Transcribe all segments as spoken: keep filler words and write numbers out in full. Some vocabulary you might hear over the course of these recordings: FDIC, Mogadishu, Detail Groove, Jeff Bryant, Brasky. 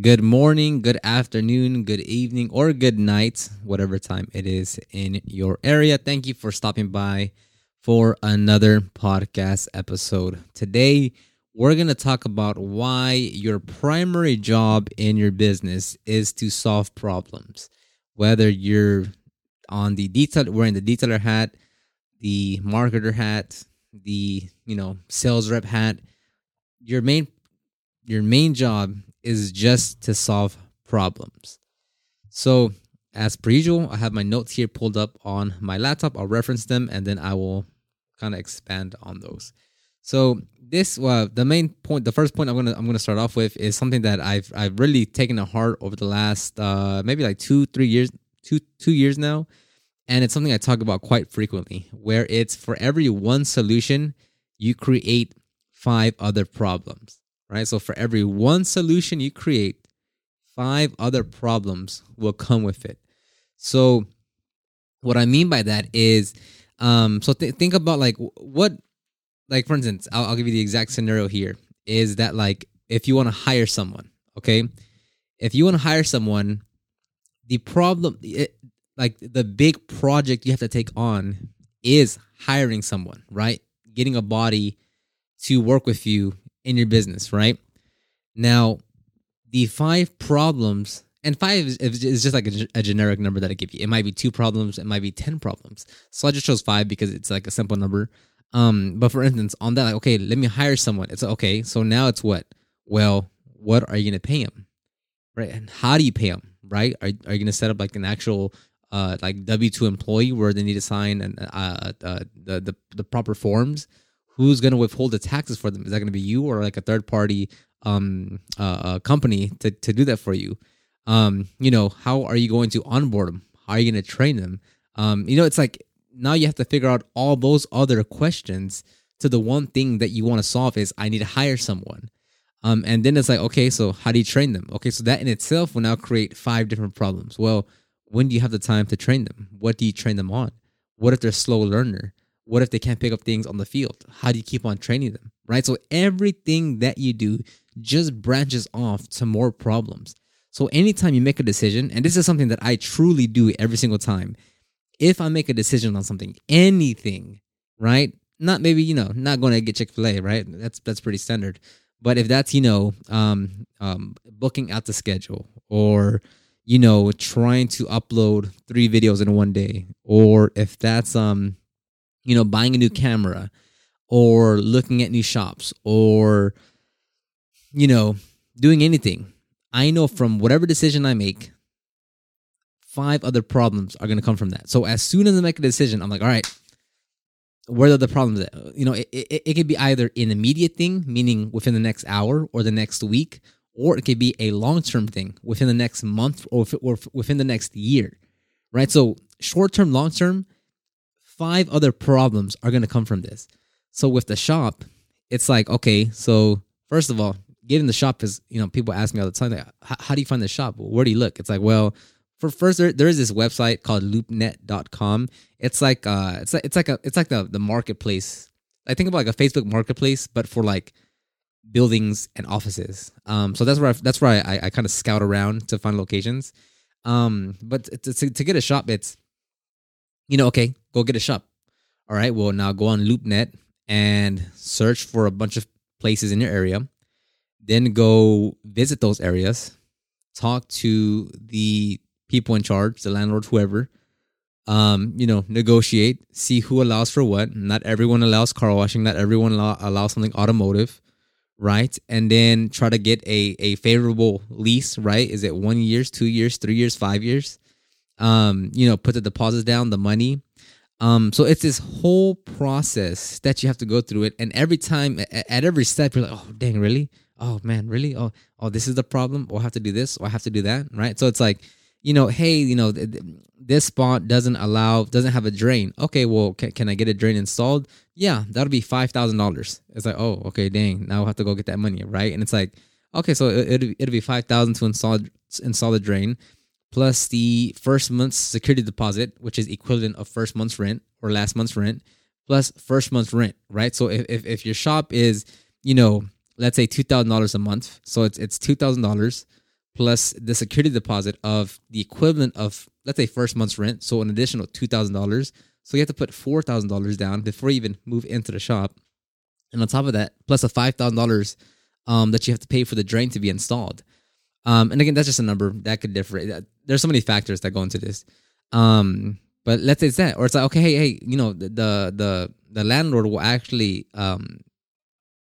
Good morning, good afternoon, good evening, or good night, whatever time it is in your area. Thank you for stopping by for another podcast episode. Today, we're going to talk about why your primary job in your business is to solve problems. Whether you're on the detail, wearing the detailer hat, the marketer hat, the, you know, sales rep hat, your main your main job is just to solve problems. So as per usual, I have my notes here pulled up on my laptop. I'll reference them and then I will kind of expand on those. So this uh, the main point, the first point I'm gonna I'm gonna start off with is something that I've I've really taken to heart over the last uh, maybe like two three years two two years now, and it's something I talk about quite frequently. Where it's for every one solution, you create five other problems, right? So for every one solution you create, five other problems will come with it. So what I mean by that is, um, so th- think about like what. Like, for instance, I'll, I'll give you the exact scenario here, is that, like, if you want to hire someone, okay? If you want to hire someone, the problem, it, like, the big project you have to take on is hiring someone, right? Getting a body to work with you in your business, right? Now, the five problems, and five is, is just, like, a, a generic number that I give you. It might be two problems. It might be ten problems. So I just chose five because it's, like, a simple number. Um, but for instance, on that, like, okay, let me hire someone. It's okay. So now it's what? Well, what are you going to pay them? Right. And how do you pay them? Right. Are, are you going to set up like an actual, uh, like W two employee where they need to sign and, uh, uh, the, the, the proper forms? Who's going to withhold the taxes for them? Is that going to be you or like a third party, um, uh, company to, to do that for you? Um, you know, how are you going to onboard them? How are you going to train them? Um, you know, it's like, now you have to figure out all those other questions to the one thing that you want to solve is I need to hire someone. Um, and then it's like, okay, so how do you train them? Okay, so that in itself will now create five different problems. Well, when do you have the time to train them? What do you train them on? What if they're a slow learner? What if they can't pick up things on the field? How do you keep on training them, right? So everything that you do just branches off to more problems. So anytime you make a decision, and this is something that I truly do every single time, if I make a decision on something, anything, right? Not maybe, you know, not going to get Chick-fil-A, right? That's that's pretty standard. But if that's, you know, um, um, booking out the schedule or, you know, trying to upload three videos in one day, or if that's, um, you know, buying a new camera or looking at new shops or, you know, doing anything, I know from whatever decision I make, five other problems are going to come from that. So as soon as I make a decision, I'm like, all right, where are the problems at? You know, it, it, it could be either an immediate thing, meaning within the next hour or the next week, or it could be a long-term thing within the next month or, or within the next year, right? So short-term, long-term, five other problems are going to come from this. So with the shop, it's like, okay, so first of all, getting the shop is, you know, people ask me all the time, like, how do you find the shop? Where do you look? It's like, well, For first, there, there is this website called loopnet dot com. It's like uh, it's like it's like a it's like the the marketplace. I think about like a Facebook marketplace, but for like buildings and offices. Um, so that's where I, that's where I, I, I kind of scout around to find locations. Um, but to, to to get a shop, it's you know okay, go get a shop. All right, well now go on LoopNet and search for a bunch of places in your area. Then go visit those areas, talk to the people in charge, the landlord, whoever, um, you know, negotiate, see who allows for what. Not everyone allows car washing. Not everyone allow, allows something automotive, right? And then try to get a a favorable lease, right? Is it one year, two years, three years, five years? Um, you know, put the deposits down, the money. Um, so it's this whole process that you have to go through it. And every time, at every step, you're like, oh, dang, really? Oh, man, really? Oh, oh, this is the problem? Or I have to do this? Or I have to do that, right? So it's like, you know, hey, you know, th- th- this spot doesn't allow, doesn't have a drain. Okay, well, can, can I get a drain installed? Yeah, that'll be five thousand dollars. It's like, oh, okay, dang, now I'll have to go get that money, right? And it's like, okay, so it, it'll, it'll be five thousand dollars to install install the drain, plus the first month's security deposit, which is equivalent of first month's rent or last month's rent, plus first month's rent, right? So if if, if your shop is, you know, let's say two thousand dollars a month, so it's it's two thousand dollars. plus the security deposit of the equivalent of, let's say, first month's rent, so an additional two thousand dollars. So you have to put four thousand dollars down before you even move into the shop. And on top of that, plus a five thousand dollars um, that you have to pay for the drain to be installed. Um, and again, that's just a number that could differ. There's so many factors that go into this. Um, but let's say it's that, or it's like, okay, hey, hey, you know, the the the landlord will actually um,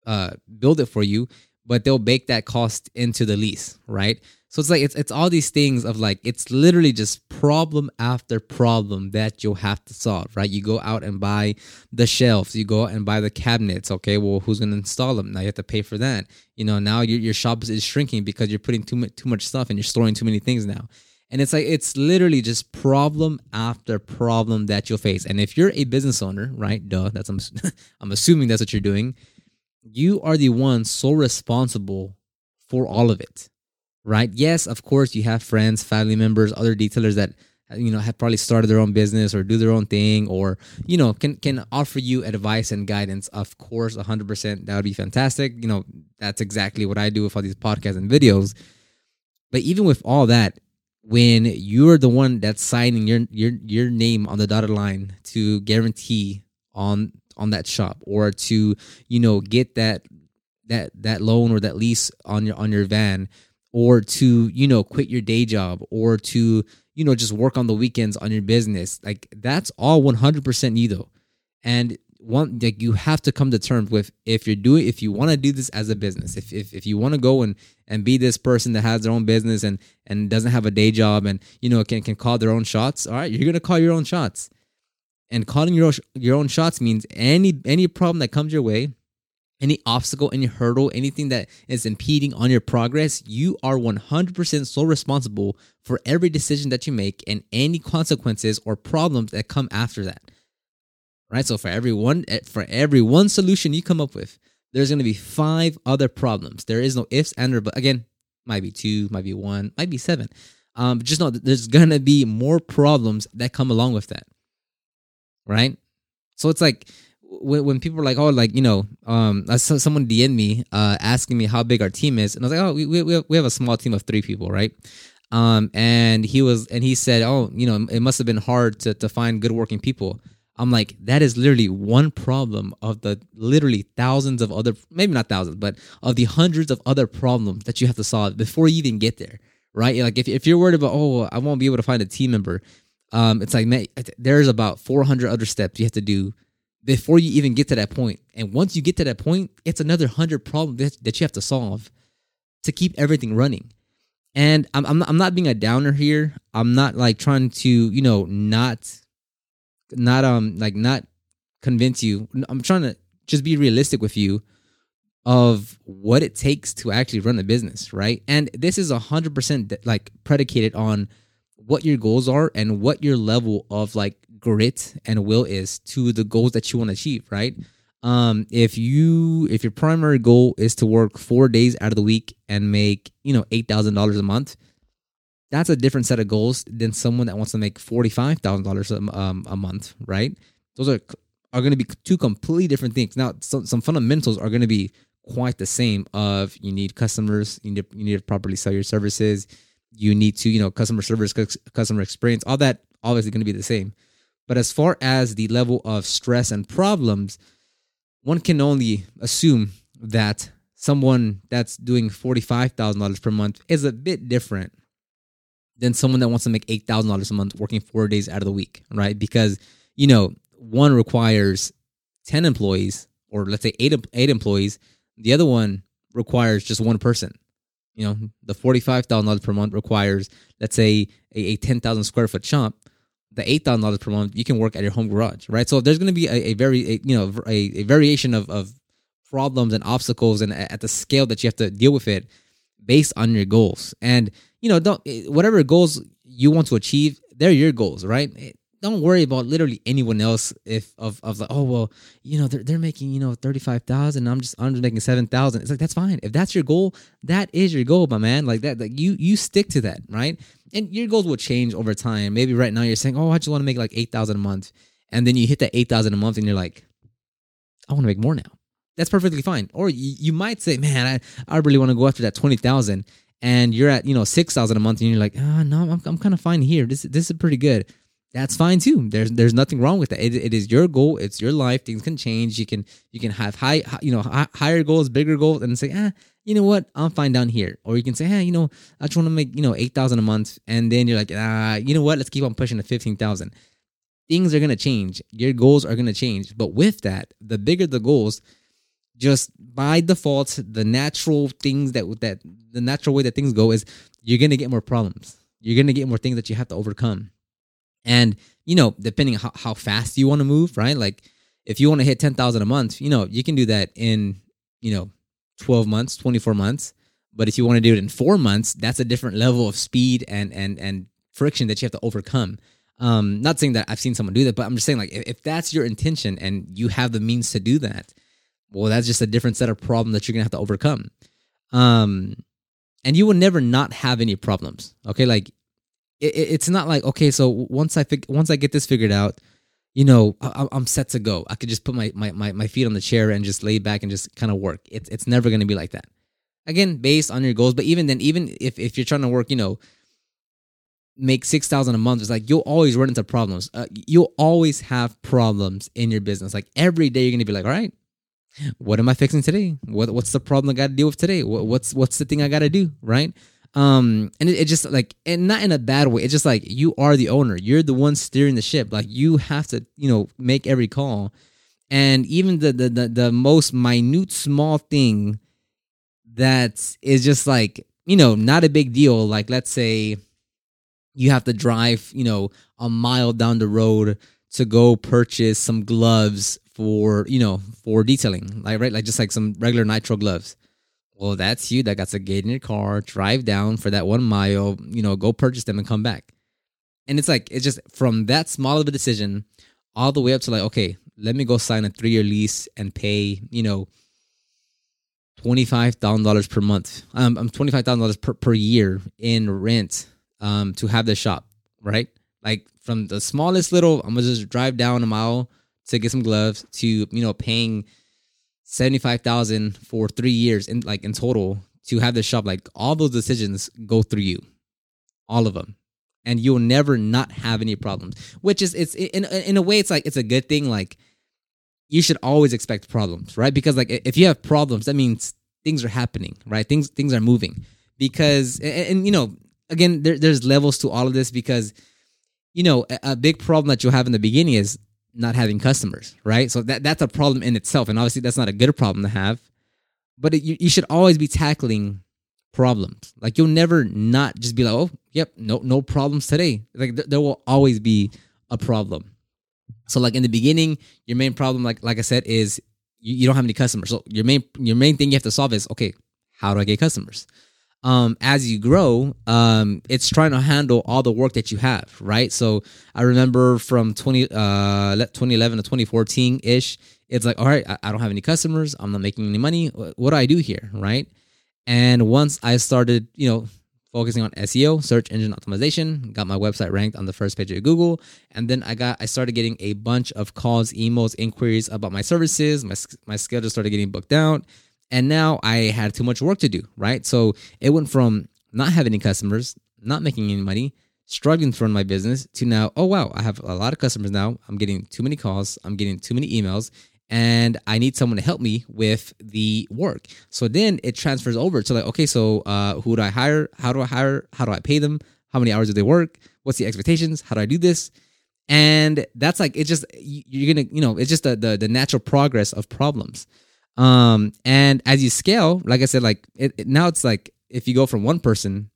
uh, build it for you, but they'll bake that cost into the lease, right? So it's like it's it's all these things of like it's literally just problem after problem that you'll have to solve, right? You go out and buy the shelves, you go out and buy the cabinets. Okay, well, who's gonna install them? Now you have to pay for that. You know, now your your shop is shrinking because you're putting too much too much stuff and you're storing too many things now. And it's like it's literally just problem after problem that you'll face. And if you're a business owner, right? Duh, that's I'm I'm assuming that's what you're doing. You are the one so responsible for all of it. Right? Yes, of course, you have friends, family members, other detailers that, you know, have probably started their own business or do their own thing or, you know, can can offer you advice and guidance. Of course, one hundred percent. That would be fantastic. You know, that's exactly what I do with all these podcasts and videos. But even with all that, when you're the one that's signing your your your name on the dotted line to guarantee on on that shop or to, you know, get that that that loan or that lease on your on your van, or to, you know, quit your day job, or to, you know, just work on the weekends on your business. Like, that's all one hundred percent you, though. And one, like, you have to come to terms with if you're doing, if you want to do this as a business, if if, if you want to go and, and be this person that has their own business and, and doesn't have a day job and, you know, can, can call their own shots, all right, you're going to call your own shots. And calling your, your own shots means any any problem that comes your way, any obstacle, any hurdle, anything that is impeding on your progress, you are one hundred percent so responsible for every decision that you make and any consequences or problems that come after that, right? So for every one, for every one solution you come up with, there's going to be five other problems. There is no ifs and or, but again, might be two, might be one, might be seven. Um, just know that there's going to be more problems that come along with that, right? So it's like, When, when people are like, oh, like, you know, um, I saw someone D M me uh, asking me how big our team is. And I was like, oh, we we we have a small team of three people, right? Um, and he was, and he said, oh, you know, it must have been hard to, to find good working people. I'm like, that is literally one problem of the literally thousands of other, maybe not thousands, but of the hundreds of other problems that you have to solve before you even get there, right? Like, if if you're worried about, oh, I won't be able to find a team member, um, it's like, man, there's about four hundred other steps you have to do before you even get to that point. And once you get to that point, it's another hundred problems that, that you have to solve to keep everything running. And I'm I'm not, I'm not being a downer here. I'm not like trying to, you know, not, not, um, like not convince you. I'm trying to just be realistic with you of what it takes to actually run a business, right? And this is a hundred percent like predicated on what your goals are and what your level of like grit and will is to the goals that you want to achieve, right? Um, if you if your primary goal is to work four days out of the week and make, you know, eight thousand dollars a month, that's a different set of goals than someone that wants to make forty-five thousand dollars um, a month, right? Those are are going to be two completely different things. Now, some, some fundamentals are going to be quite the same. Of you need customers, you need you need to properly sell your services, you need to, you know, customer service, customer experience, all that obviously going to be the same. But as far as the level of stress and problems, one can only assume that someone that's doing forty-five thousand dollars per month is a bit different than someone that wants to make eight thousand dollars a month working four days out of the week, right? Because, you know, one requires ten employees, or let's say eight, eight employees. The other one requires just one person. You know, the forty-five thousand dollars per month requires, let's say, a, a ten thousand square foot shop. The eight thousand dollars per month, you can work at your home garage, right? So there's going to be a, a very, a, you know, a, a variation of, of problems and obstacles, and at the scale that you have to deal with it, based on your goals. And you know, don't whatever goals you want to achieve, they're your goals, right? Don't worry about literally anyone else. If of of like, oh well, you know, they're they're making, you know, thirty five thousand, I'm just I'm just making seven thousand. It's like, that's fine. If that's your goal, that is your goal, my man. Like that, like you you stick to that, right? And your goals will change over time. Maybe right now you're saying, oh, I just want to make like eight thousand dollars a month. And then you hit that eight thousand dollars a month and you're like, I want to make more now. That's perfectly fine. Or you, you might say, man, I, I really want to go after that twenty thousand dollars. and you're at, you know, six thousand a month, and you're like, ah, oh, no, I'm, I'm kind of fine here. This this is pretty good. That's fine too. There's there's nothing wrong with that. It, it is your goal. It's your life. Things can change. You can you can have high, high you know high, higher goals, bigger goals, and say, ah, you know what, I'm fine down here. Or you can say, hey, you know, I just want to make you know eight thousand a month, and then you're like, ah, you know what, let's keep on pushing to fifteen thousand. Things are gonna change. Your goals are gonna change. But with that, the bigger the goals, just by default, the natural things that that the natural way that things go is you're gonna get more problems. You're gonna get more things that you have to overcome. And, you know, depending on how, how fast you want to move, right? Like, if you want to hit ten thousand a month, you know, you can do that in, you know, twelve months, twenty-four months. But if you want to do it in four months, that's a different level of speed and and and friction that you have to overcome. Um, not saying that I've seen someone do that, but I'm just saying, like, if, if that's your intention and you have the means to do that, well, that's just a different set of problems that you're going to have to overcome. Um, and you will never not have any problems, okay? Like, it's not like, okay, so once I fig- once I get this figured out, you know, I- I'm set to go. I could just put my, my, my, my feet on the chair and just lay back and just kind of work. It's it's never going to be like that. Again, based on your goals. But even then, even if, if you're trying to work, you know, make six thousand dollars a month, it's like you'll always run into problems. Uh, you'll always have problems in your business. Like every day you're going to be like, all right, what am I fixing today? What What's the problem I got to deal with today? What, what's what's the thing I got to do, right? Um, and it, it just like, and not in a bad way. It's just like, you are the owner. You're the one steering the ship. Like, you have to, you know, make every call. And even the, the, the, the most minute, small thing that is just like, you know, not a big deal. Like, let's say you have to drive, you know, a mile down the road to go purchase some gloves for, you know, for detailing, like, right? Like just like some regular nitro gloves. Well, that's you that got to get in your car, drive down for that one mile, you know, go purchase them and come back. And it's like, it's just from that small of a decision all the way up to like, okay, let me go sign a three-year lease and pay, you know, twenty-five thousand dollars per month. Um, I'm twenty-five thousand dollars per, per year in rent um, to have the shop, right? Like from the smallest little, I'm going to just drive down a mile to get some gloves to, you know, paying seventy-five thousand dollars for three years in like in total to have this shop. Like all those decisions go through you, all of them, and you'll never not have any problems. Which is it's in in a way it's like it's a good thing. Like you should always expect problems, right? Because like if you have problems, that means things are happening, right? Things things are moving. Because and, and you know again there, there's levels to all of this because you know a, a big problem that you'll have in the beginning is not having customers, right? So that that's a problem in itself. And obviously that's not a good problem to have, but it, you, you should always be tackling problems. Like you'll never not just be like, oh, yep, no, no problems today. Like th- there will always be a problem. So like in the beginning, your main problem, like, like I said, is you, you don't have any customers. So your main, your main thing you have to solve is, okay, how do I get customers? Um, as you grow, um, it's trying to handle all the work that you have, right? So I remember from twenty, uh, twenty eleven to twenty fourteen ish, it's like, all right, I don't have any customers. I'm not making any money. What do I do here? Right. And once I started, you know, focusing on S E O, search engine optimization, got my website ranked on the first page of Google. And then I got, I started getting a bunch of calls, emails, inquiries about my services. My, my schedule started getting booked out. And now I had too much work to do, right? So it went from not having any customers, not making any money, struggling to run my business to now, oh, wow, I have a lot of customers now. I'm getting too many calls. I'm getting too many emails. And I need someone to help me with the work. So then it transfers over to like, okay, so uh, who do I hire? How do I hire? How do I pay them? How many hours do they work? What's the expectations? How do I do this? And that's like, it's just, you're going to, you know, it's just the, the, the natural progress of problems. Um, and as you scale, like I said, like it, it, now it's like, if you go from one person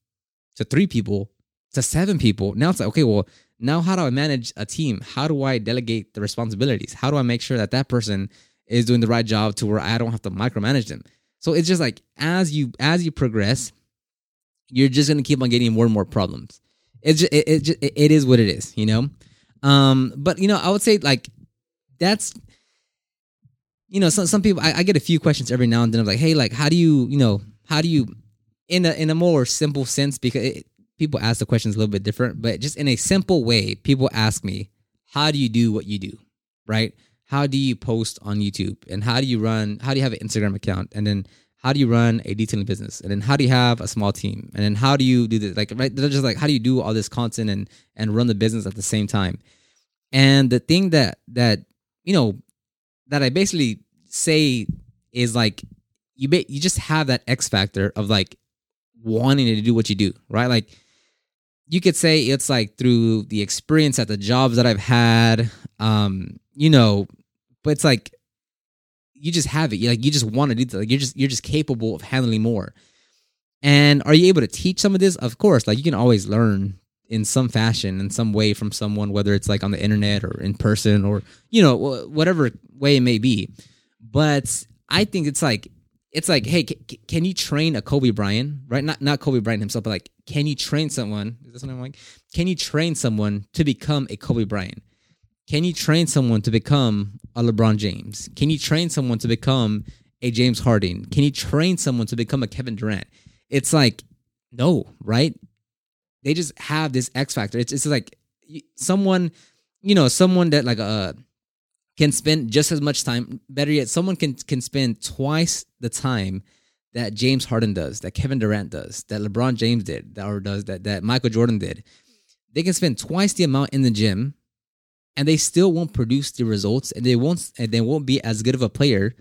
to three people to seven people, now it's like, okay, well now how do I manage a team? How do I delegate the responsibilities? How do I make sure that that person is doing the right job to where I don't have to micromanage them? So it's just like, as you, as you progress, you're just going to keep on getting more and more problems. It's just, it, it, just, it, it is what it is, you know? Um, but you know, I would say like, that's, you know, some some people, I, I get a few questions every now and then of like, hey, like, how do you, you know, how do you, in a in a more simple sense, because it, people ask the questions a little bit different, but just in a simple way, people ask me, how do you do what you do, right? How do you post on YouTube? And how do you run, how do you have an Instagram account? And then how do you run a detailing business? And then how do you have a small team? And then how do you do this? Like, right? They're just like, how do you do all this content and, and run the business at the same time? And the thing that, that, you know, that I basically say is like, you be, you just have that X factor of like wanting to do what you do, right? Like, you could say it's like through the experience at the jobs that I've had, um, you know, but it's like, you just have it. You're like, you just want to do that. Like, you're just, you're just capable of handling more. And are you able to teach some of this? Of course, like, you can always learn in some fashion, in some way from someone, whether it's like on the internet or in person or, you know, whatever way it may be. But I think it's like, it's like, hey, c- can you train a Kobe Bryant, right? Not, not Kobe Bryant himself, but like, can you train someone? Is this what I'm like? Can you train someone to become a Kobe Bryant? Can you train someone to become a LeBron James? Can you train someone to become a James Harden? Can you train someone to become a Kevin Durant? It's like, no, right? They just have this X factor. It's it's like someone, you know, someone that like uh can spend just as much time. Better yet, someone can can spend twice the time that James Harden does, that Kevin Durant does, that LeBron James did, that or does that that Michael Jordan did. They can spend twice the amount in the gym, and they still won't produce the results, and they won't, and they won't be as good of a player,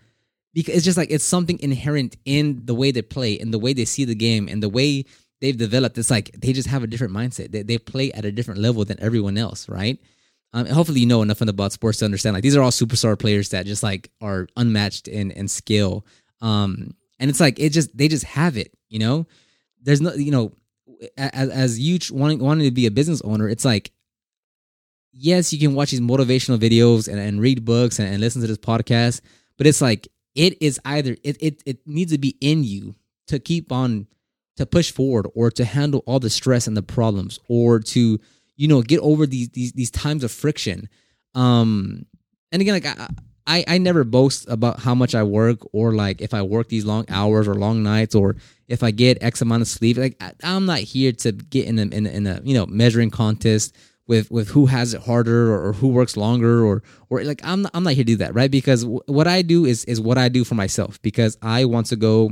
because it's just like, it's something inherent in the way they play and the way they see the game and the way they've developed. It's like, they just have a different mindset. They, they play at a different level than everyone else, right? Um, hopefully you know enough about sports to understand, like, these are all superstar players that just like are unmatched in, in skill. Um, and it's like, it just, they just have it, you know? There's no, you know, as, as you wanting, wanting to be a business owner, it's like, yes, you can watch these motivational videos and, and read books and, and listen to this podcast, but it's like, it is either, it, it it needs to be in you to keep on, to push forward, or to handle all the stress and the problems, or to, you know, get over these these these times of friction. Um, and again, like I, I I never boast about how much I work, or like if I work these long hours or long nights, or if I get X amount of sleep. Like I, I'm not here to get in a, in a, in a you know measuring contest with with who has it harder, or, or who works longer, or or like I'm not, I'm not here to do that, right? Because w- what I do is is what I do for myself, because I want to go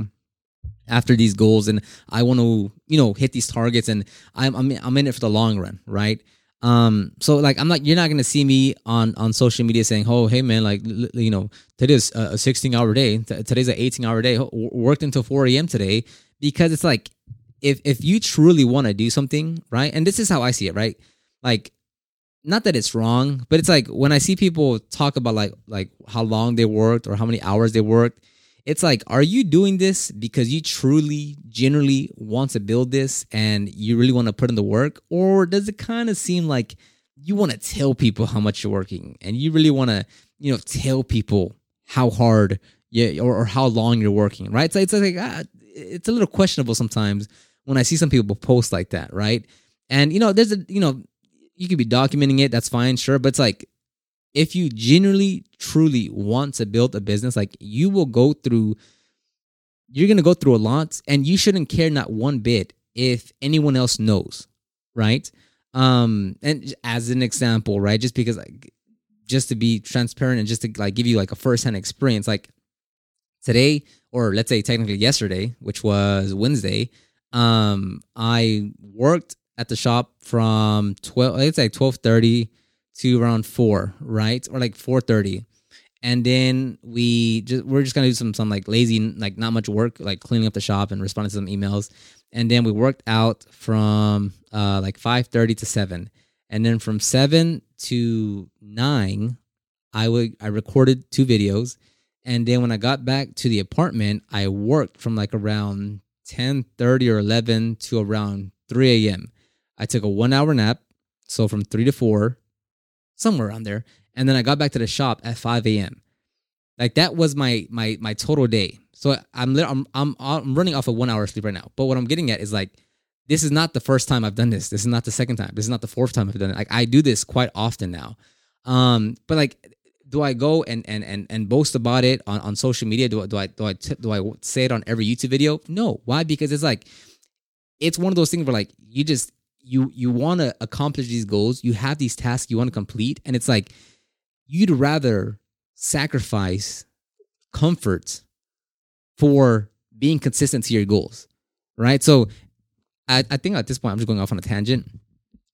after these goals, and I want to, you know, hit these targets, and I'm I'm I'm in it for the long run, right? Um, so like I'm not, you're not gonna see me on on social media saying, oh, hey man, like l- you know, today's a sixteen hour day, T- today's an eighteen hour day, w- worked until four a.m. today, because it's like if if you truly want to do something, right? And this is how I see it, right? Like, not that it's wrong, but it's like when I see people talk about like like how long they worked or how many hours they worked, it's like, are you doing this because you truly, generally want to build this and you really want to put in the work? Or does it kind of seem like you want to tell people how much you're working, and you really want to, you know, tell people how hard you, or, or how long you're working, right? So it's like, uh, it's a little questionable sometimes when I see some people post like that, right? And, you know, there's a, you know, you could be documenting it, that's fine, sure. But it's like, if you genuinely, truly want to build a business, like you will go through, you're going to go through a lot, and you shouldn't care not one bit if anyone else knows, right? Um, and as an example, right, just because, like, just to be transparent and just to like give you like a firsthand experience, like today, or let's say technically yesterday, which was Wednesday, um, I worked at the shop from twelve, it's like twelve thirty to around four, right, or like four thirty, and then we just we're just gonna do some some like lazy, like not much work, like cleaning up the shop and responding to some emails, and then we worked out from uh like five thirty to seven, and then from seven to nine, I would I recorded two videos, and then when I got back to the apartment, I worked from like around ten thirty or eleven to around three a.m. I took a one-hour nap, so from three to four, somewhere around there, and then I got back to the shop at five a.m. Like that was my my my total day. So I'm I'm I'm, I'm running off a of one hour sleep right now. But what I'm getting at is like, this is not the first time I've done this. This is not the second time. This is not the fourth time I've done it. Like I do this quite often now. Um, but like, do I go and and and and boast about it on, on social media? Do I do I do I t- do I say it on every YouTube video? No. Why? Because it's like, it's one of those things where like you just. You you want to accomplish these goals. You have these tasks you want to complete. And it's like, you'd rather sacrifice comfort for being consistent to your goals, right? So I, I think at this point, I'm just going off on a tangent.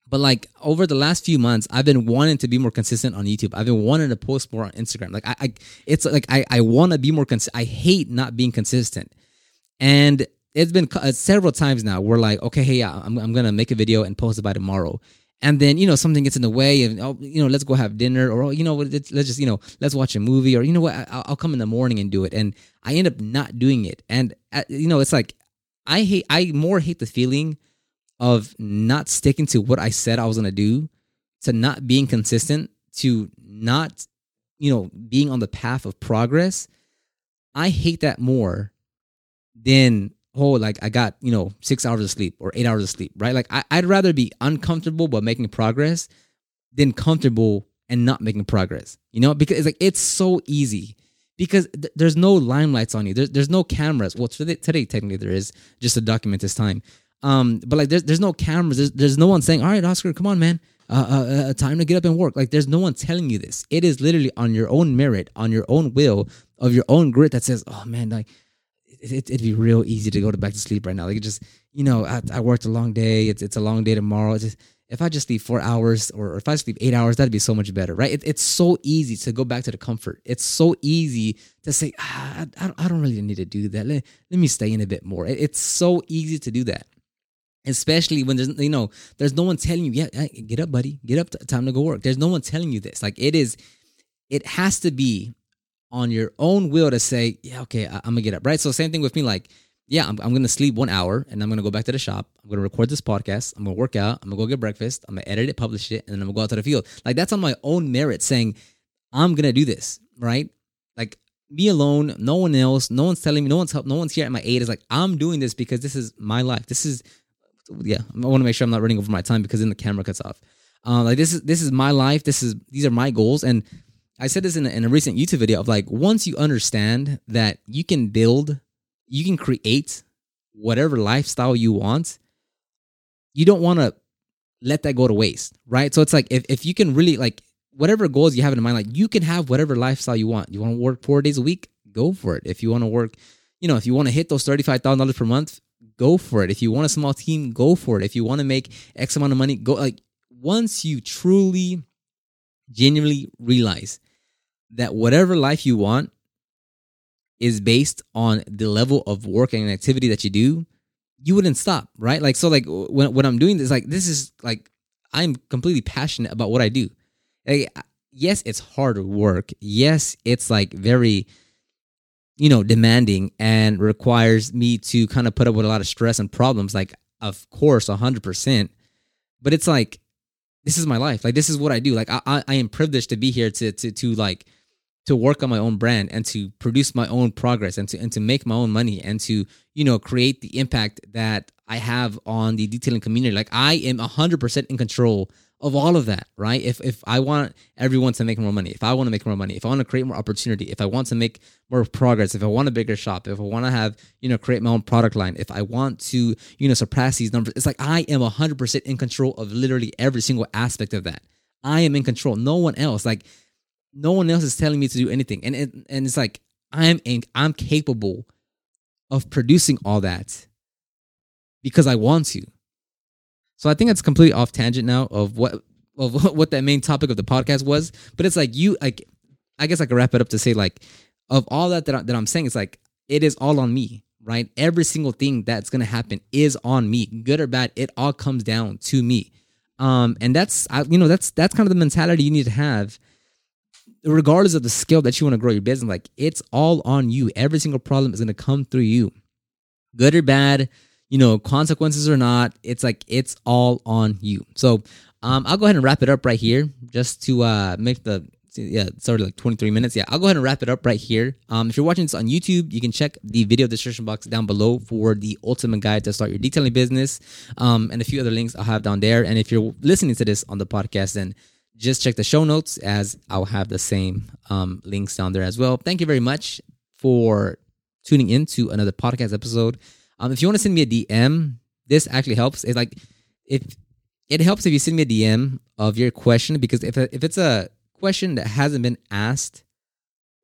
But like over the last few months, I've been wanting to be more consistent on YouTube. I've been wanting to post more on Instagram. Like I, I it's like I, I want to be more consistent. I hate not being consistent. And it's been several times now where like, okay, hey, I'm I'm going to make a video and post it by tomorrow. And then, you know, something gets in the way and, oh, you know, let's go have dinner or, oh, you know, let's just, you know, let's watch a movie or, you know what, I'll, I'll come in the morning and do it. And I end up not doing it. And, uh, you know, it's like I hate, I more hate the feeling of not sticking to what I said I was going to do, to not being consistent, to not, you know, being on the path of progress. I hate that more than, oh, like I got, you know, six hours of sleep or eight hours of sleep, right? Like I, I'd rather be uncomfortable but making progress than comfortable and not making progress, you know? Because it's like, it's so easy because th- there's no limelights on you. There, there's no cameras. Well, today, today, technically there is, just to document this time. Um, but like there's there's no cameras. There's, there's no one saying, all right, Oscar, come on, man. Uh, uh, uh, time to get up and work. Like there's no one telling you this. It is literally on your own merit, on your own will, of your own grit that says, oh man, like, It, it'd be real easy to go to back to sleep right now. Like it just, you know, I, I worked a long day. It's it's a long day tomorrow. It's just, if I just sleep four hours or, or if I sleep eight hours, that'd be so much better, right? It, it's so easy to go back to the comfort. It's so easy to say, ah, I, I don't really need to do that. Let, let me stay in a bit more. It, it's so easy to do that. Especially when there's, you know, there's no one telling you, yeah, get up, buddy. Get up. T- time to go work. There's no one telling you this. Like it is, it has to be on your own will to say, yeah, okay, I- I'm gonna get up, right? So same thing with me, like, yeah, I'm, I'm gonna sleep one hour and I'm gonna go back to the shop. I'm gonna record this podcast. I'm gonna work out. I'm gonna go get breakfast. I'm gonna edit it, publish it, and then I'm gonna go out to the field. Like that's on my own merit saying, I'm gonna do this, right? Like me alone, no one else, no one's telling me, no one's help, no one's here at my aid. It's like, I'm doing this because this is my life. This is, yeah, I wanna make sure I'm not running over my time because then the camera cuts off. Uh, like this is, this is my life. This is, these are my goals. And I said this in a, in a recent YouTube video of like, once you understand that you can build, you can create whatever lifestyle you want, you don't want to let that go to waste, right? So it's like, if, if you can really like, whatever goals you have in mind, like you can have whatever lifestyle you want. You want to work four days a week? Go for it. If you want to work, you know, if you want to hit those thirty-five thousand dollars per month, go for it. If you want a small team, go for it. If you want to make X amount of money, go. Like once you truly, genuinely realize that whatever life you want is based on the level of work and activity that you do, you wouldn't stop, right? Like, so like when, when I'm doing this, like, this is like, I'm completely passionate about what I do. Like, yes, it's hard work. Yes, it's like very, you know, demanding and requires me to kind of put up with a lot of stress and problems. Like, of course, a hundred percent, but it's like, this is my life. Like, this is what I do. Like, I, I, I am privileged to be here to, to, to like, to work on my own brand and to produce my own progress and to, and to make my own money and to, you know, create the impact that I have on the detailing community. Like, I am a hundred percent in control of all of that, right? If, if I want everyone to make more money, if I want to make more money, if I want to create more opportunity, if I want to make more progress, if I want a bigger shop, if I want to have, you know, create my own product line, if I want to, you know, surpass these numbers, it's like, I am a hundred percent in control of literally every single aspect of that. I am in control. No one else, like, no one else is telling me to do anything. And it, and it's like, I'm I'm capable of producing all that because I want to. So I think it's completely off tangent now of what of what that main topic of the podcast was. But it's like you, like, I guess I could wrap it up to say like, of all that that, I, that I'm saying, it's like, it is all on me, right? Every single thing that's going to happen is on me. Good or bad, it all comes down to me. Um, and that's, I, you know, that's that's kind of the mentality you need to have regardless of the skill that you want to grow your business. Like, it's all on you. Every single problem is going to come through you, good or bad, you know, consequences or not. It's like, it's all on you. So um, I'll go ahead and wrap it up right here just to uh, make the, yeah, sorry, like twenty-three minutes. Yeah, I'll go ahead and wrap it up right here. Um, if you're watching this on YouTube, you can check the video description box down below for the ultimate guide to start your detailing business um, and a few other links I'll have down there. And if you're listening to this on the podcast, then just check the show notes, as I'll have the same um, links down there as well. Thank you very much for tuning in to another podcast episode. Um, if you want to send me a D M, this actually helps. It's like, if it helps if you send me a D M of your question, because if if it's a question that hasn't been asked,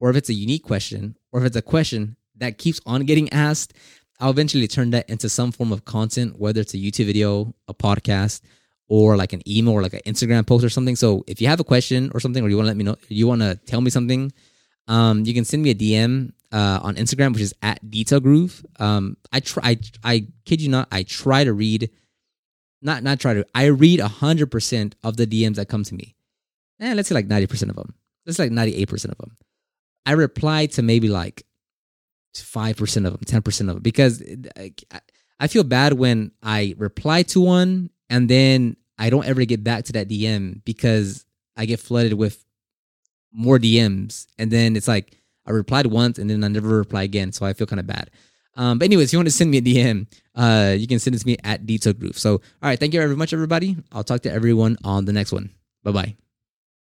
or if it's a unique question, or if it's a question that keeps on getting asked, I'll eventually turn that into some form of content, whether it's a YouTube video, a podcast, or like an email or like an Instagram post or something. So if you have a question or something, or you want to let me know, you want to tell me something, um, you can send me a D M uh, on Instagram, which is at Detail Groove. Um, I try, I, I kid you not, I try to read, not not try to, I read one hundred percent of the D Ms that come to me. Eh, let's say like ninety percent of them. That's like ninety-eight percent of them. I reply to maybe like five percent of them, ten percent of them, because I feel bad when I reply to one and then I don't ever get back to that D M because I get flooded with more D Ms. And then it's like I replied once and then I never reply again. So I feel kind of bad. Um, but anyways, if you want to send me a D M, uh, you can send it to me at Detail Groove. So, all right. Thank you very much, everybody. I'll talk to everyone on the next one. Bye-bye.